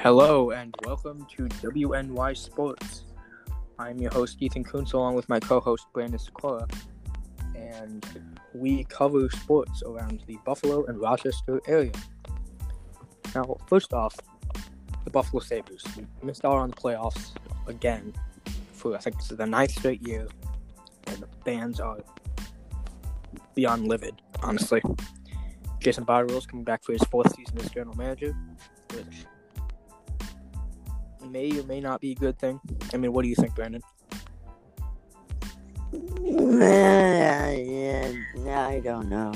Hello and welcome to WNY Sports. I'm your host Ethan Kuntz along with my co-host Brandon Sikora, and we cover sports around the Buffalo and Rochester area. Now, first off, the Buffalo Sabres. We missed out on the playoffs again for I think it's the ninth straight year, and the fans are beyond livid, honestly. Jason Botterill is coming back for his fourth season as general manager, which may or may not be a good thing. I mean, what do you think, Brandon? I don't know.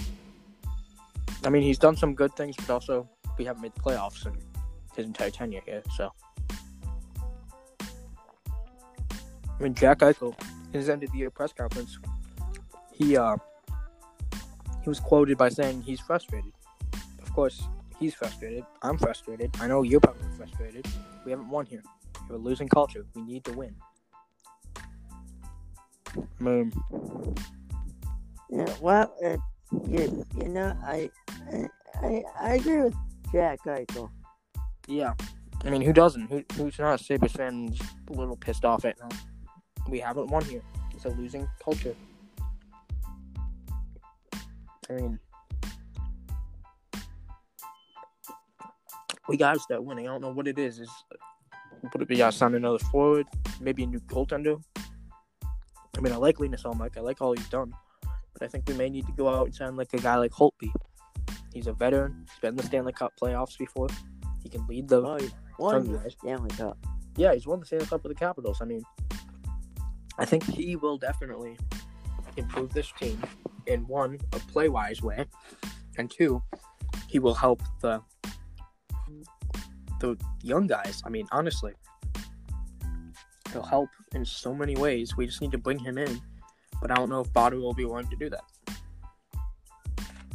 I mean, he's done some good things, but also we haven't made the playoffs in his entire tenure here, so. I mean, Jack Eichel, his end of the year press conference, he was quoted by saying he's frustrated. Of course, he's frustrated. I'm frustrated. I know you're probably frustrated. We haven't won here. We're a losing culture. We need to win. Yeah, well, I agree with Jack Eichel. Yeah. I mean, who doesn't? Who's not a Sabres fan a little pissed off at now? We haven't won here. It's a losing culture. I mean, we gotta start winning. I don't know what it is. Would it be gotta sign another forward? Maybe a new goaltender? I mean, I like Linus Allmark. I like all he's done. But I think we may need to go out and sign like a guy like Holtby. He's a veteran. He's been in the Stanley Cup playoffs before. He can lead the... Oh, he's won the Stanley Cup. Yeah, he's won the Stanley Cup with the Capitals. I mean, I think he will definitely improve this team in one, a play-wise way, and two, he will help the young guys. I mean, honestly, he'll help in so many ways. We just need to bring him in, but I don't know if Botterill will be willing to do that.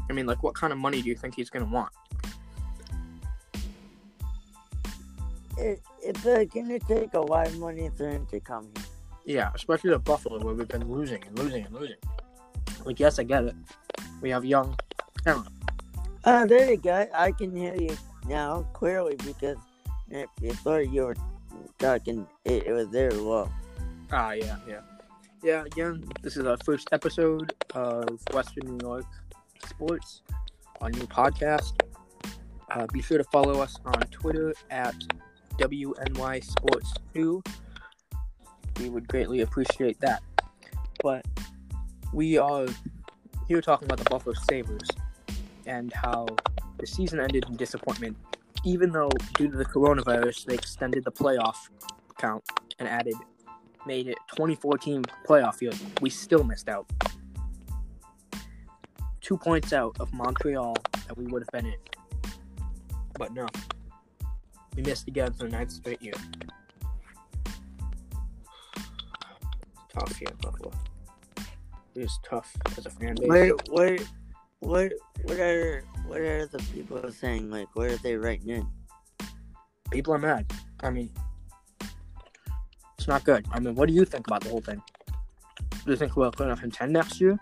I mean, like, what kind of money do you think he's going to want? It's going to take a lot of money for him to come here. Yeah, especially to Buffalo, where we've been losing. Like, yes, I get it. We have young talent. There you go. I can hear you now clearly because before you were talking, it was very low. Yeah. Yeah, again, this is our first episode of Western New York Sports, our new podcast. Be sure to follow us on Twitter at WNY Sports 2. We would greatly appreciate that. But we are here talking about the Buffalo Sabres and how the season ended in disappointment, even though due to the coronavirus, they extended the playoff count and made it 2014 playoff field. We still missed out. 2 points out of Montreal that we would have been in. But no, we missed again for the ninth straight year. Tough here, Buffalo. Is tough as a fan base. What are the people saying? Like, what are they writing in? People are mad. I mean, it's not good. I mean, what do you think about the whole thing? Do you think we're going to contend next year?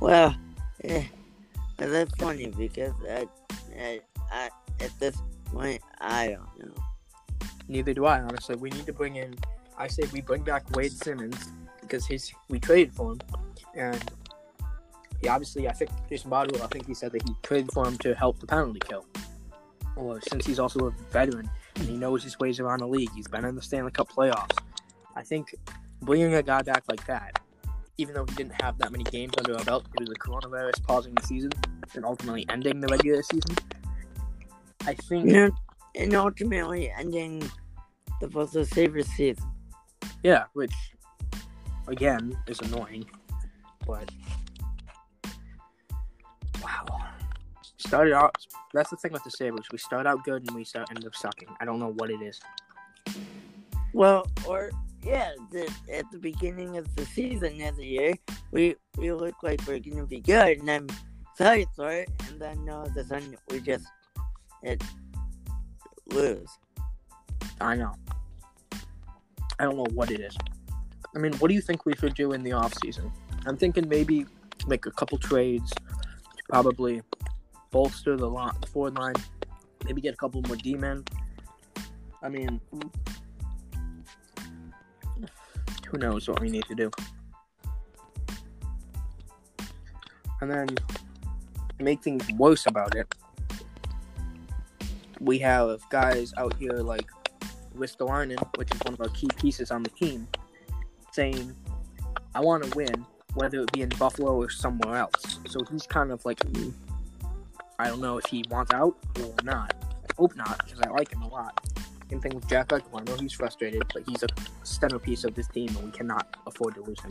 Well, that's funny because I at this point, I don't know. Neither do I, honestly. We need to bring in... I say we bring back Wade Simmons because we traded for him. And he obviously, I think Jason Botterill, I think he said that he traded for him to help the penalty kill. Or since he's also a veteran and he knows his ways around the league, he's been in the Stanley Cup playoffs. I think bringing a guy back like that, even though he didn't have that many games under our belt due to the coronavirus pausing the season and ultimately ending the regular season... I think... And ultimately ending the Buffalo Sabres season. Yeah, which, again, is annoying. But... Wow. Started out... That's the thing with the Sabres. We start out good and we end up sucking. I don't know what it is. Well, or... Yeah, at the beginning of the season of the year, we look like we're going to be good. And then... Sorry, and then all of a sudden, we just... It lose. I know. I don't know what it is. I mean, what do you think we should do in the off season? I'm thinking maybe make a couple trades, probably bolster the forward line, maybe get a couple more D-men. I mean, who knows what we need to do. And then, make things worse about it, we have guys out here like Ristolainen, which is one of our key pieces on the team, saying, I want to win, whether it be in Buffalo or somewhere else. So he's kind of like, I don't know if he wants out or not. I hope not, because I like him a lot. Same thing with Jack Eichel. I know he's frustrated, but he's a centerpiece of this team, and we cannot afford to lose him.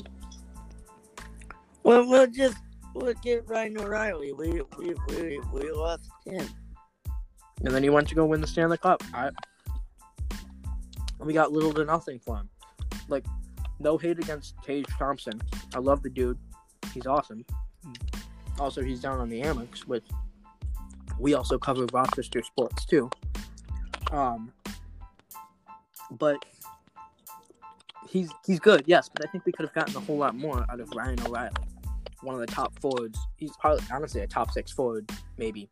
Well, we'll get Ryan O'Reilly. We lost him. And then he went to go win the Stanley Cup. We got little to nothing for him. Like, no hate against Tage Thompson. I love the dude. He's awesome. Also, he's down on the Amex, which we also cover Rochester sports, too. But he's good, yes. But I think we could have gotten a whole lot more out of Ryan O'Reilly. One of the top forwards. He's probably, honestly, a top six forward, maybe,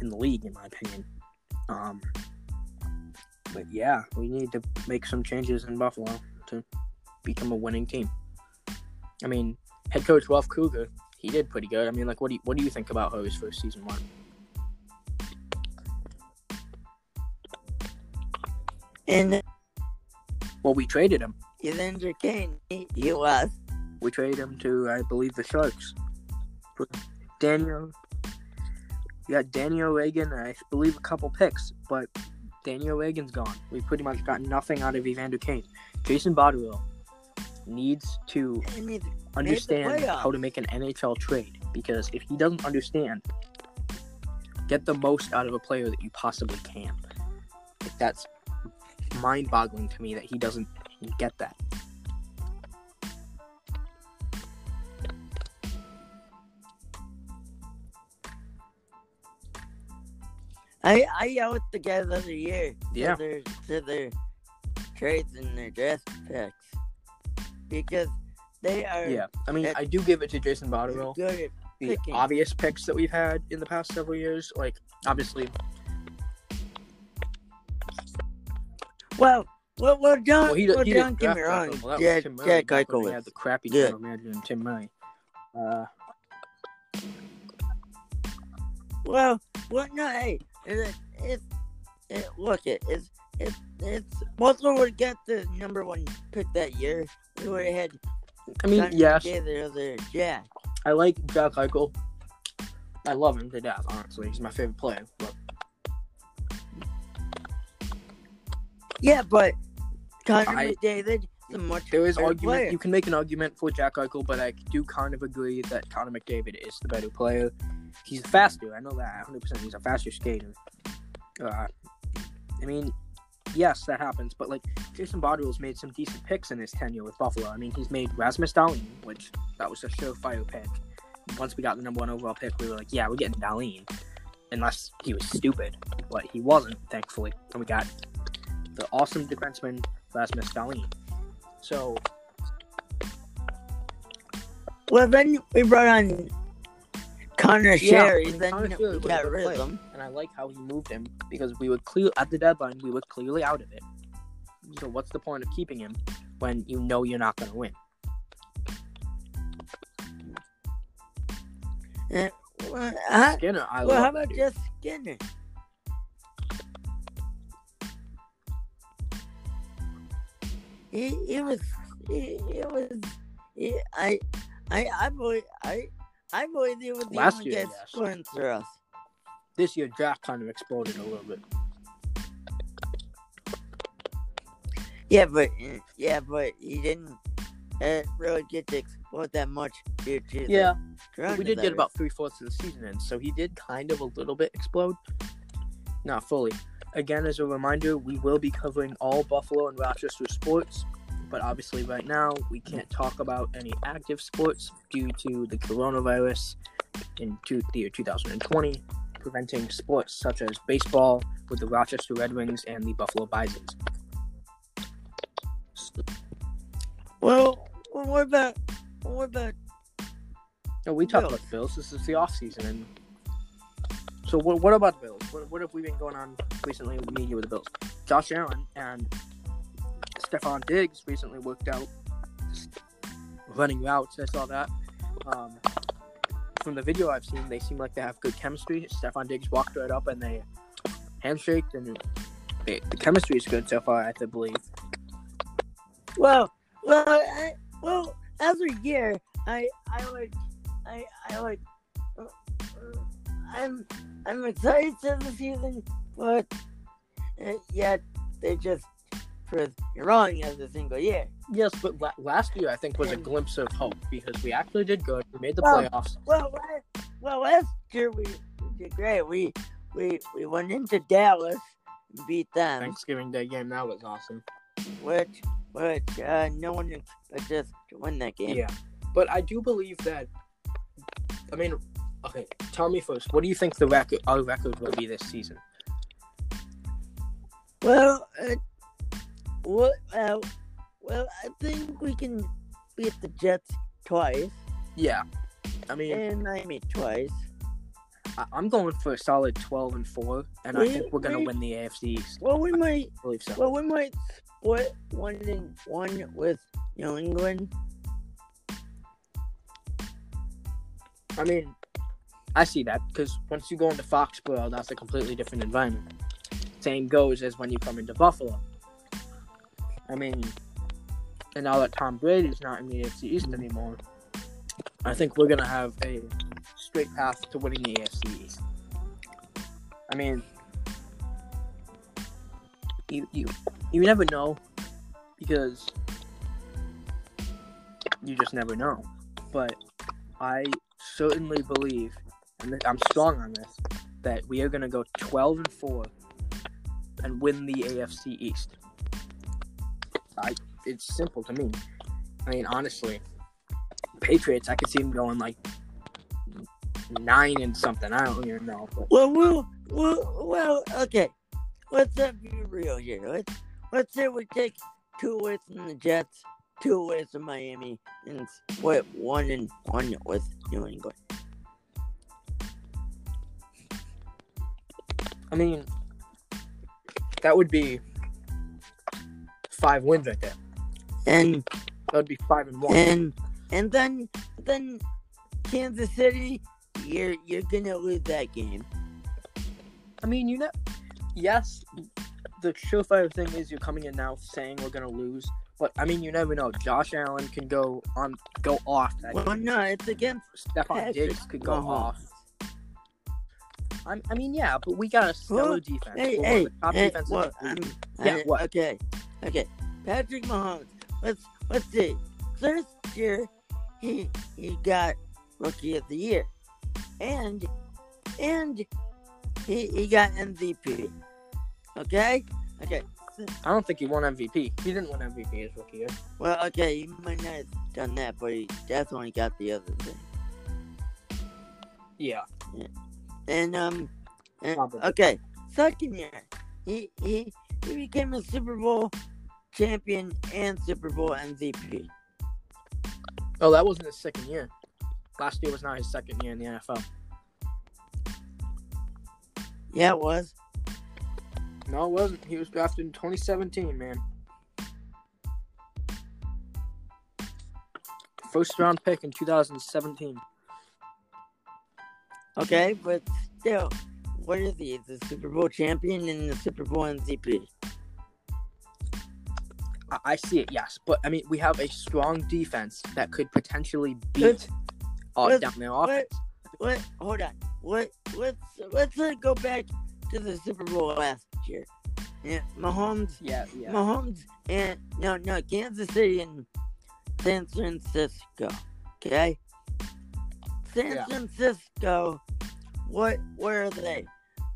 in the league, in my opinion. But yeah, we need to make some changes in Buffalo to become a winning team. I mean, head coach Ralph Kruger, he did pretty good. I mean, like, what do you think about how his first season went? And well, we traded him. He then came. He lost. We traded him to, I believe, the Sharks. We got Daniel Reagan, I believe, a couple picks, but Daniel Reagan's gone. We pretty much got nothing out of Evander Kane. Jason Botterill needs to understand how to make an NHL trade, because if he doesn't understand, get the most out of a player that you possibly can. Like, that's mind-boggling to me that he doesn't get that. I yell at the guys of the year to their trades and their draft picks, because they are. Yeah, I mean, I do give it to Jason Botterill. The obvious picks that we've had in the past several years, like, obviously. Well, John. Well, John, get me wrong. Well, Jack Eichel had the crappy general manager and Tim Murray. If Buffalo would get the number one pick that year, we would have had. I mean, yes. Jack. I like Jack Eichel. I love him to death. Honestly, he's my favorite player. But... yeah, but Connor McDavid, the much there is argument. Player. You can make an argument for Jack Eichel, but I do kind of agree that Connor McDavid is the better player. He's faster. I know that 100%. He's a faster skater. I mean, yes, that happens. But, like, Jason Botterill's made some decent picks in his tenure with Buffalo. I mean, he's made Rasmus Dahlin, which that was a surefire pick. Once we got the number one overall pick, we were like, yeah, we're getting Dahlin. Unless he was stupid. But he wasn't, thankfully. And we got the awesome defenseman, Rasmus Dahlin. So... well, then we brought on... Connor Sherry, then we got rid of him. And I like how he moved him, because we were clear at the deadline. We were clearly out of it. So what's the point of keeping him when you know you're not going to win? Skinner, I love. Well, how about just Skinner? I believe he was the only guy scoring for us. This year, Jack kind of exploded a little bit. Yeah, but he didn't really get to explode that much due to we did get about 3/4 of the season in, so he did kind of a little bit explode. Not fully. Again, as a reminder, we will be covering all Buffalo and Rochester sports. But obviously right now, we can't talk about any active sports due to the coronavirus in the year 2020, preventing sports such as baseball with the Rochester Red Wings and the Buffalo Bisons. Well, what about Or the No, we talked about the Bills. This is the off season, and so what about the Bills? What have we been going on recently with me here with the Bills? Josh Allen and Stephon Diggs recently worked out, just running routes. I saw that. From the video I've seen, they seem like they have good chemistry. Stephon Diggs walked right up and they handshaked, and the chemistry is good so far, I have to believe. Well, every year I'm excited for the season, but yet they just prove you're wrong every single year. Yes, but last year I think was a glimpse of hope because we actually did good. We made the playoffs. Well, last year we did great. We went into Dallas and beat them. Thanksgiving Day game, that was awesome. Which no one expected to win that game. Yeah, but I do believe that. I mean, okay, tell me first. What do you think our record will be this season? Well, I think we can beat the Jets twice. Yeah, I mean, and Miami twice. I'm going for a solid 12-4, and I think we're going to win the AFC East. Well, we might. I believe so. Well, we might split 1-1 with New England. I mean, I see that because once you go into Foxborough, that's a completely different environment. Same goes as when you come into Buffalo. I mean, and now that Tom Brady's not in the AFC East anymore, I think we're going to have a straight path to winning the AFC East. I mean, you never know because you just never know. But I certainly believe, and I'm strong on this, that we are going to go 12-4 and win the AFC East. It's simple to me. I mean, honestly, Patriots, I could see them going like 9-something. I don't even know. But. Well, okay. Let's be real here. Let's say we take 2 wins from the Jets, 2 wins from Miami, and split 1-1 with New England. I mean, that would be 5 wins right there, and that would be 5-1. And then Kansas City, you're gonna lose that game. I mean, you know, yes, the surefire thing is you're coming in now saying we're gonna lose, but I mean, you never know. Josh Allen can go off. No, it's against Stephon Diggs could go off. I mean, yeah, but we got a stellar defense. Okay, Patrick Mahomes. Let's see. Last year, he got Rookie of the Year, and he got MVP. Okay. I don't think he won MVP. He didn't win MVP as Rookie Year. Well, okay, he might not have done that, but he definitely got the other thing. Yeah. And okay, second year, he became a Super Bowl champion and Super Bowl MVP. Oh, that wasn't his second year. Last year was not his second year in the NFL. Yeah, it was. No, it wasn't. He was drafted in 2017, man. First round pick in 2017. Okay, but still, what is he? He's the Super Bowl champion and the Super Bowl MVP. I see it, yes. But, I mean, we have a strong defense that could potentially beat down their offense. Hold on. Let's go back to the Super Bowl last year. Yeah, Mahomes. Yeah. Mahomes and... No, Kansas City and San Francisco. Okay? San Francisco, where are they?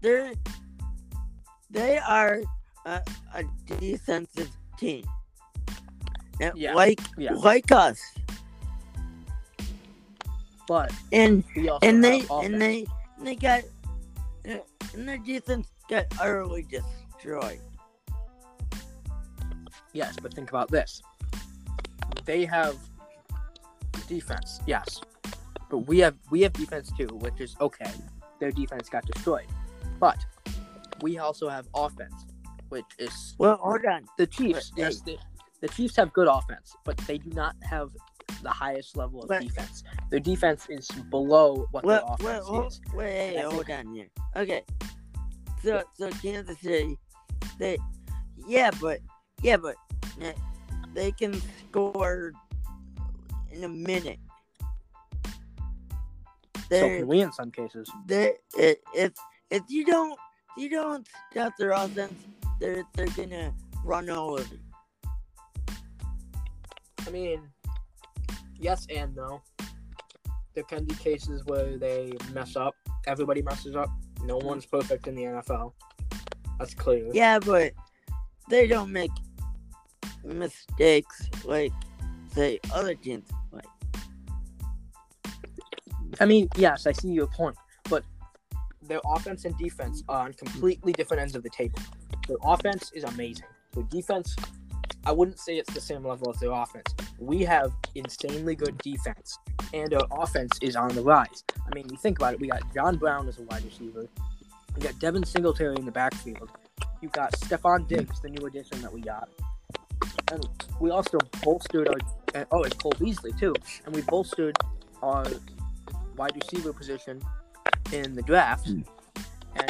They are a defensive team. Like us, but and their defense got utterly destroyed. Yes, but think about this: they have defense, yes. But we have defense too, which is okay. Their defense got destroyed. But we also have offense, which is... Well, hold on. The Chiefs, yes, the Chiefs have good offense, but they do not have the highest level of defense. Their defense is below what their offense is. Hold on here. Okay. So Kansas City, but they can score in a minute. So can we in some cases. If you don't stop their offense, they're gonna run all over you. I mean, yes and no. There can be cases where they mess up. Everybody messes up. No one's perfect in the NFL. That's clear. Yeah, but they don't make mistakes like, say, other teams like. I mean, yes, I see your point, but their offense and defense are on completely different ends of the table. Their offense is amazing. Their defense, I wouldn't say it's the same level as their offense. We have insanely good defense, and our offense is on the rise. I mean, you think about it, we got John Brown as a wide receiver. We got Devin Singletary in the backfield. You got Stephon Diggs, the new addition that we got. And we also bolstered our... Oh, and Cole Beasley, too. And we bolstered our wide receiver position in the draft. And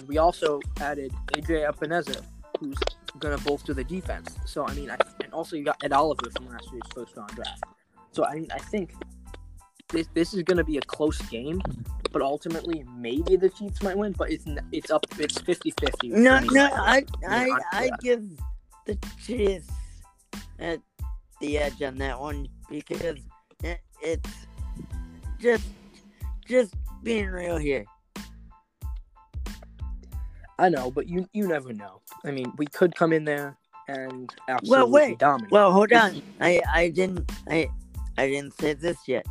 we also added AJ Epineza, who's going to bolster the defense. So, I mean, and also you got Ed Oliver from last year's first-round draft. So, I mean, I think this is going to be a close game, but ultimately maybe the Chiefs might win, but it's up, it's 50-50. I give the Chiefs the edge on that one because it's just being real here. I know, but you never know. I mean, we could come in there and absolutely dominate. Well, hold on. I didn't say this yet.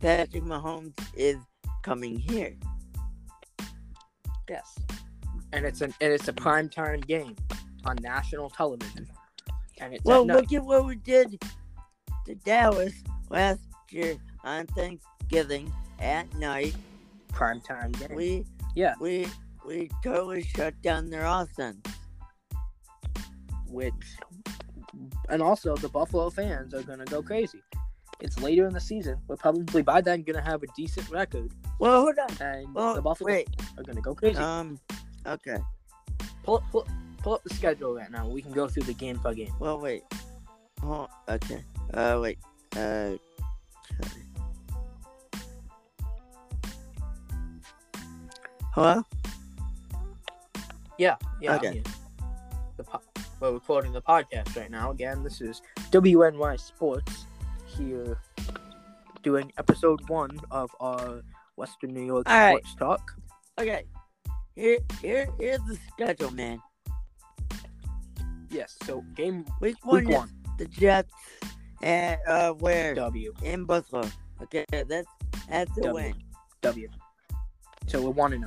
Patrick Mahomes is coming here. Yes, and it's a primetime game on national television. And it's look at what we did to Dallas last year on Thanksgiving at night. Primetime game. We totally shut down their offense. And also the Buffalo fans are going to go crazy. It's later in the season. We're probably by then going to have a decent record. Well, hold on. And the Buffalo are going to go crazy. Okay. Pull up the schedule right now. We can go through the game by game. Well, wait. Oh, okay. Wait. Sorry. Hello? Yeah. Okay. We're recording the podcast right now. Again, this is WNY Sports here doing episode 1 of our Western New York Sports Talk. Okay. Here's the schedule, man. Yes, so week one. The Jets at where? W. In Buffalo. Okay, that's a win. W. So we're 1-0.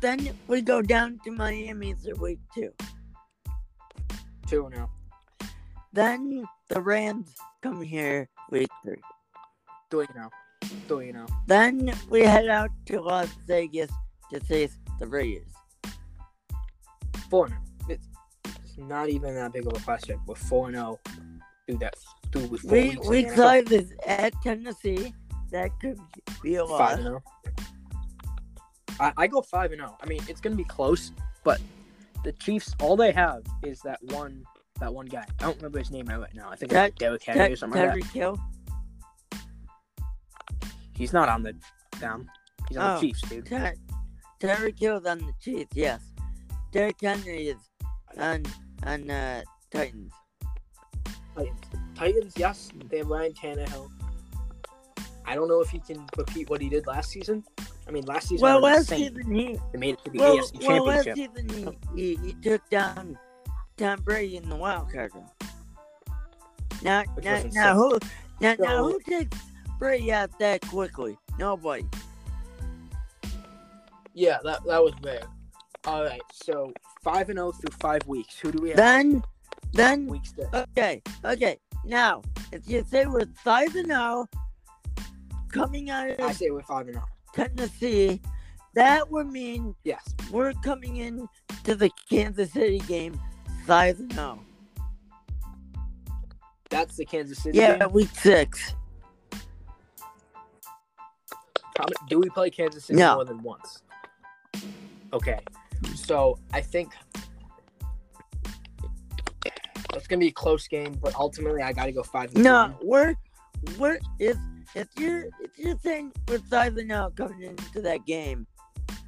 Then we go down to Miami for week 2. 2-0. Then the Rams come here week 3. 3-0. 3-0. Then we head out to Las Vegas to face the Raiders. 4-0. It's not even that big of a question. We're 4-0. We play this at Tennessee. That could be a lot. 5-0. I go 5-0. I mean, it's gonna be close, but the Chiefs, all they have is that one guy. I don't remember his name right now. I think it's Derrick Henry or something like that. Derrick Hill? He's not on the down. He's on the Chiefs, dude. Derrick Hill's on the Chiefs, yes. Derrick Henry is on Titans. Titans, yes. They have Ryan Tannehill. I don't know if he can repeat what he did last season. I mean, last season they made it to the AFC Championship. Last season he took down Tom Brady in the wild card round. Now who takes Brady out that quickly? Nobody. Yeah, that was bad. All right, so 5-0 through 5 weeks. Who do we have? Then, okay. Now, if you say we're 5-0, coming out of... I say we're 5-0. Tennessee, that would mean... Yes. We're coming in to the Kansas City game 5-0. That's the Kansas City game? Yeah, week 6. Do we play Kansas City more than once? Okay. So, I think... It's going to be a close game, but ultimately I got to go 5-0. No, if you're saying we're 5-0 coming into that game,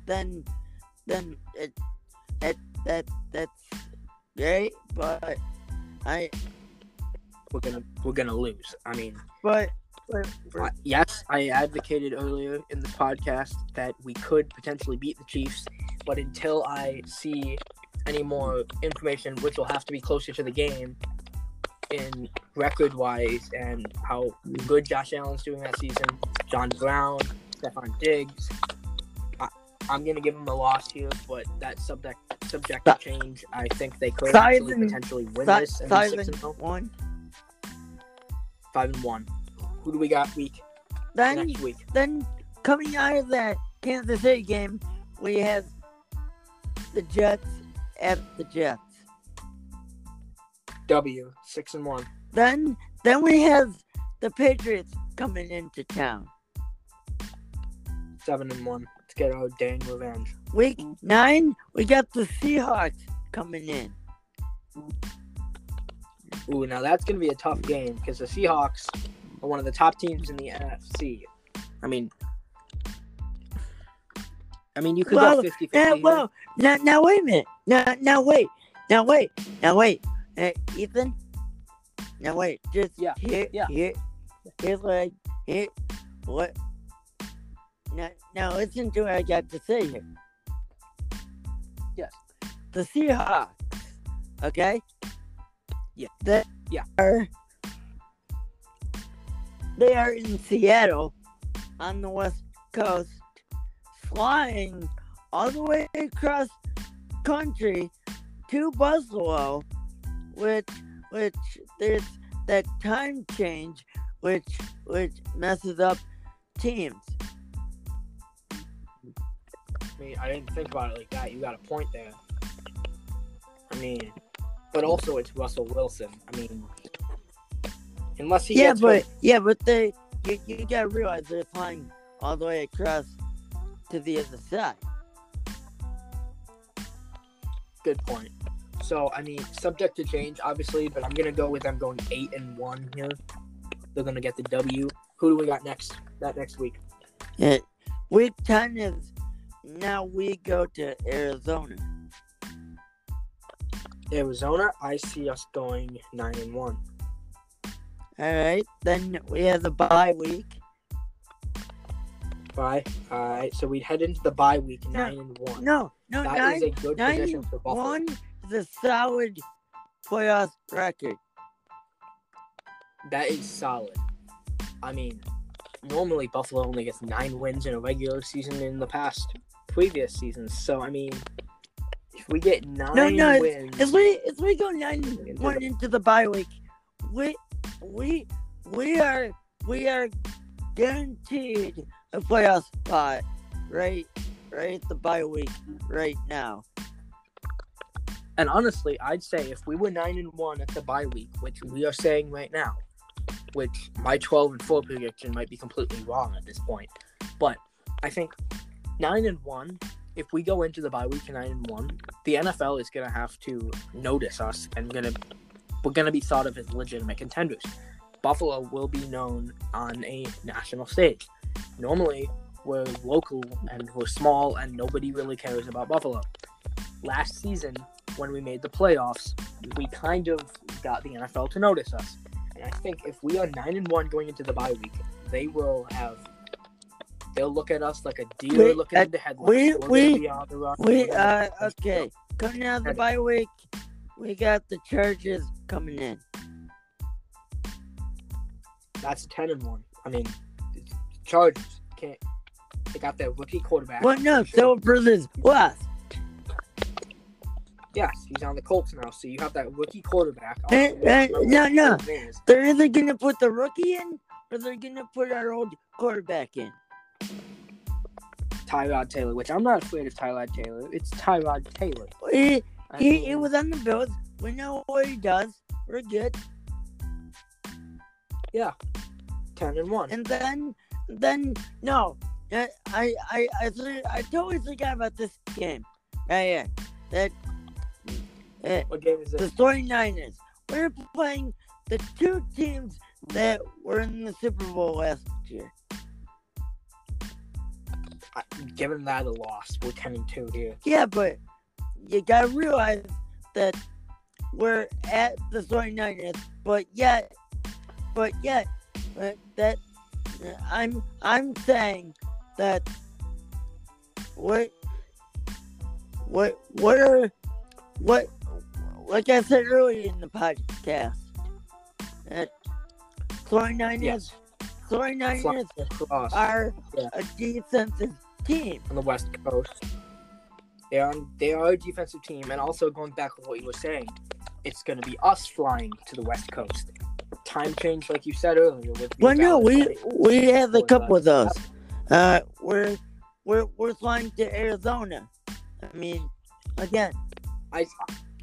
then that's great. But we're gonna lose. I mean, but yes, I advocated earlier in the podcast that we could potentially beat the Chiefs, but until I see any more information, which will have to be closer to the game in record-wise and how good Josh Allen's doing that season, John Brown, Stephon Diggs. I'm going to give him a loss here, but that subject to change. I think they could potentially win this. 5-1. 5-1. Who do we got next week? Then coming out of that Kansas City game, we have the Jets, at the Jets. W, 6-1. Then we have the Patriots coming into town. 7-1. Let's get our dang revenge. Week 9, we got the Seahawks coming in. Ooh, now that's going to be a tough game because the Seahawks are one of the top teams in the NFC. I mean, you could go 50-50. Now, wait a minute. Now, wait. Hey, Ethan? Now, wait. Just here's what I... Now, listen to what I got to say here. Yes. The Seahawks, okay? Yeah. They are in Seattle on the West Coast, flying all the way across country to Buffalo, which there's that time change which messes up teams. I mean, I didn't think about it like that. You got a point there. I mean, but also it's Russell Wilson. I mean, unless he but they you gotta realize they're flying all the way across to the other side. Good point. So, I mean, subject to change, obviously, but I'm going to go with them going 8-1 here. They're going to get the W. Who do we got next week? Yeah. Week 10 is now we go to Arizona. I see us going 9-1. All right. Then we have the bye week. Bye. All right, so we'd head into the bye week 9-1. No, that is a good position for Buffalo. 9-1 is a solid playoff record. That is solid. I mean, normally Buffalo only gets 9 wins in a regular season in the previous seasons. So I mean, if we get 9 wins, if we go 9-1 into the bye week, we are guaranteed a playoff spot, right at the bye week right now. And honestly, I'd say if we were 9-1 at the bye week, which we are saying right now, which my 12-4 prediction might be completely wrong at this point, but I think 9-1, if we go into the bye week 9-1, the NFL is gonna have to notice us and we're gonna be thought of as legitimate contenders. Buffalo will be known on a national stage. Normally, we're local and we're small and nobody really cares about Buffalo. Last season, when we made the playoffs, we kind of got the NFL to notice us. And I think if we are 9-1 going into the bye week, they'll look at us like a deer looking at the headlights. Okay. Coming out of the bye week, we got the Chargers coming in. That's 10-1. I mean, Chargers can't. They got their rookie quarterback. Well, no, Phil Brothers was. Yes, he's on the Colts now, so you have that rookie quarterback. No. They're either going to put the rookie in but they're going to put our old quarterback in. Tyrod Taylor, which I'm not afraid of Tyrod Taylor. It's Tyrod Taylor. It was on the Bills. We know what he does. We're good. Yeah. 10-1. And then no. I totally forgot about this game. Right here. What game is it? The 49ers. We're playing the two teams that were in the Super Bowl last year. I'm giving that a loss. We're 10-2 here. Yeah, but you gotta realize that we're at the 49ers, but that I'm saying that what like I said earlier in the podcast, 49ers. Yes. 49ers are a defensive team. On the West Coast. They are a defensive team. And also going back to what you were saying, it's going to be us flying to the West Coast. Time change, like you said earlier. We have a couple of those. We're flying to Arizona. I mean, again.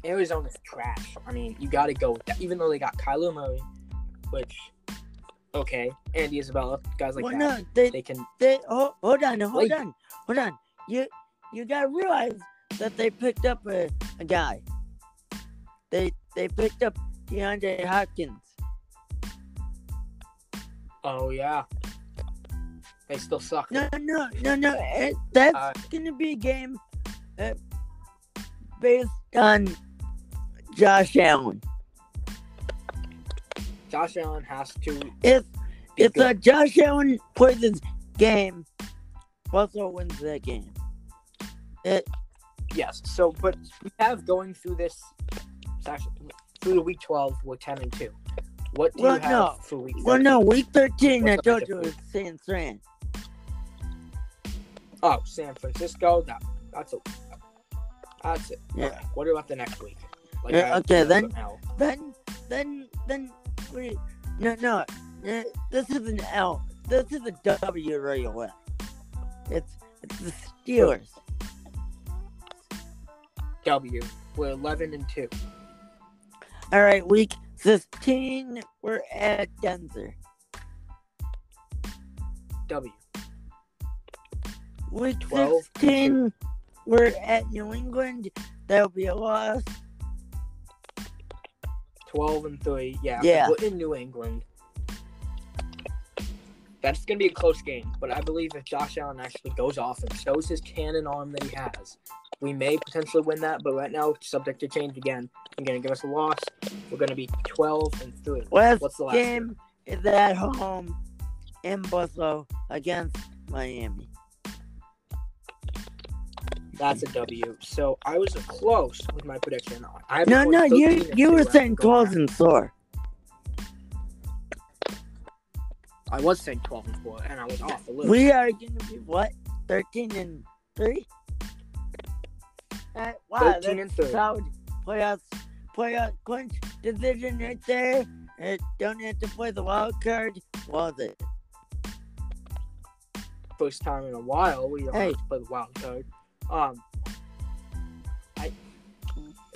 Arizona's trash. I mean, you got to go with that. Even though they got Kyler Murray, which... Okay, Andy Isabella, guys like that. No, they can. Hold on. You gotta realize that they picked up a guy. They picked up DeAndre Hopkins. Oh yeah. They still suck. No. That's gonna be a game based on Josh Allen. Josh Allen has to. If Josh Allen plays his game, Buffalo wins that game. Yes. So, but we have going through this section through to week 12, we're 10-2. What do you have for week 13? Well, no, week 13. What's I told you it's San Fran. Oh, San Francisco. No, that's it. Yeah. Right. What about the next week? Like, okay, then. No. This is an L. This is a W right away. It's the Steelers. W. We're 11-2. All right, week 15. We're at Denver. W. Week 16. We're at New England. That'll be a loss. 12-3, yeah. We're in New England. That's going to be a close game, but I believe if Josh Allen actually goes off and shows his cannon arm that he has, we may potentially win that, but right now, subject to change again. I'm going to give us a loss. We're going to be 12-3. What's the last game? Is at home in Buffalo against Miami. That's a W. So I was close with my prediction. You were saying 12-4. I was saying 12-4, and I was off a little. We are going to be what? 13-3. Wow, 13-3. Solid playoff clinch division right there. Don't have to play the wild card. Was it? First time in a while we don't have to play the wild card. And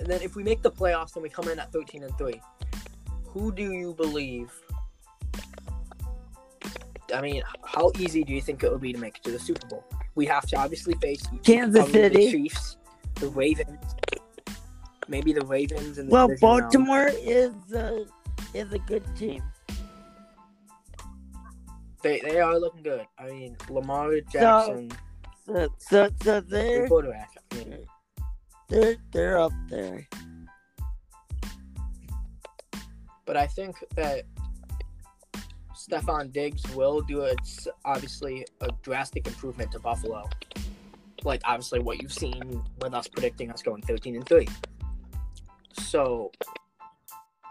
then if we make the playoffs, then we come in at 13-3. Who do you believe? I mean, how easy do you think it would be to make it to the Super Bowl? We have to obviously face Kansas City, the Chiefs, the Ravens, maybe the Ravens, and Baltimore is a good team. They are looking good. I mean, Lamar Jackson. So they're up there. But I think that Stephon Diggs will do a drastic improvement to Buffalo. Like, obviously, what you've seen with us predicting us going 13-3. So,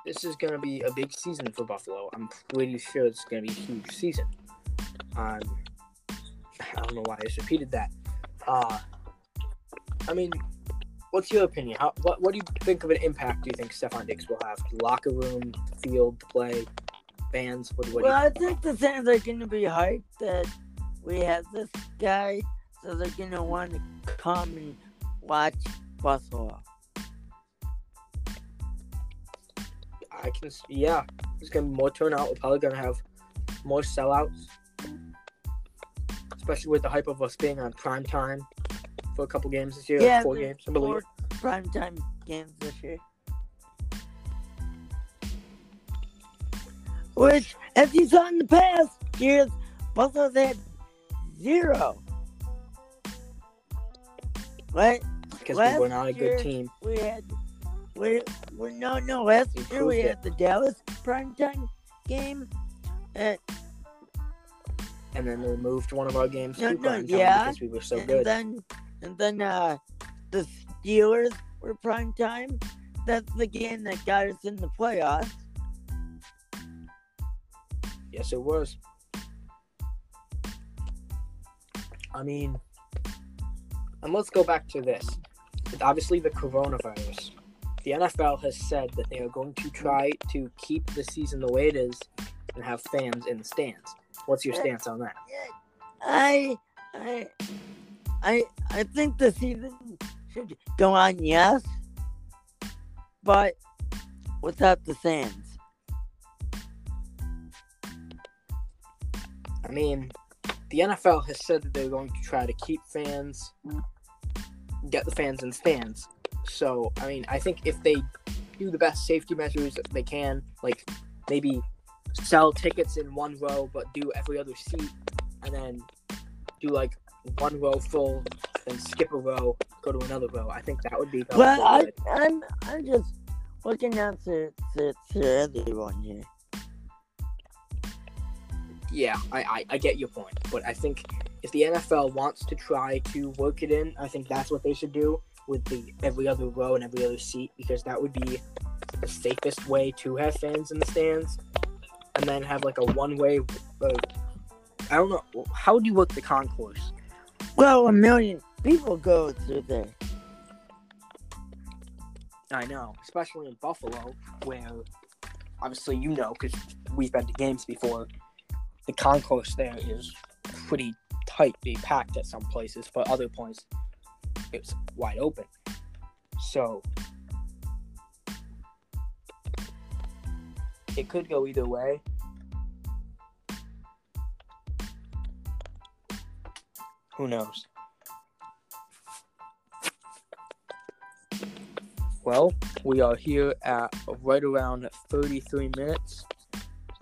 this is going to be a big season for Buffalo. I'm pretty sure it's going to be a huge season. I don't know why I just repeated that. I mean, what's your opinion? What do you think of an impact do you think Stephon Diggs will have? The locker room, the field, the play? fans would. Well, I think the fans are going to be hyped that we have this guy, so they're going to want to come and watch Buffalo. I can see, yeah. There's going to be more turnout. We're probably going to have more sellouts, especially with the hype of us being on prime time for a couple games this year. Yeah, like 4 games, I believe. 4 prime time games this year. Which, as you saw in the past years, Buffalo's had 0. Right? Because we were not a good team. Last year we had the Dallas primetime game. And then they moved one of our games to primetime because we were so good. And then the Steelers were primetime. That's the game that got us in the playoffs. Yes, it was. I mean, and let's go back to this. It's obviously the coronavirus. The NFL has said that they are going to try to keep the season the way it is and have fans in the stands. What's your stance on that? I think the season should go on, yes, but without the fans. I mean, the NFL has said that they're going to try to keep fans, get the fans in stands. So, I mean, I think if they do the best safety measures that they can, like maybe sell tickets in one row but do every other seat, and then do like one row full, then skip a row, go to another row. I think that would be good. Well, I'm just looking out to everyone here. Yeah, I get your point, but I think if the NFL wants to try to work it in, I think that's what they should do with the every other row and every other seat, because that would be the safest way to have fans in the stands, and then have like a one-way, I don't know, how would you work the concourse? Well, 1 million people go through there. I know, especially in Buffalo, where obviously you know, because we've been to games before, the concourse there is pretty tightly packed at some places, but other points it's wide open. So it could go either way. Who knows? Well, we are here at right around 33 minutes.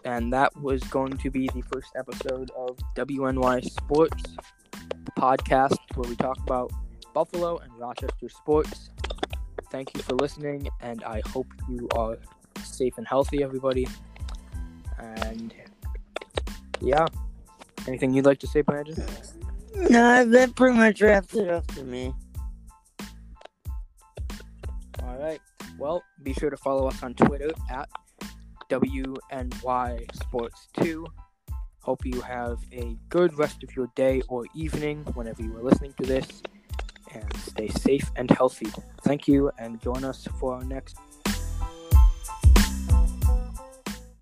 And that was going to be the first episode of WNY Sports, the podcast where we talk about Buffalo and Rochester sports. Thank you for listening, and I hope you are safe and healthy, everybody. And, yeah. Anything you'd like to say, Brandon? No, that pretty much wraps it up for me. All right. Well, be sure to follow us on Twitter at WNY Sports 2. Hope you have a good rest of your day or evening whenever you are listening to this, and stay safe and healthy. Thank you, and join us for our next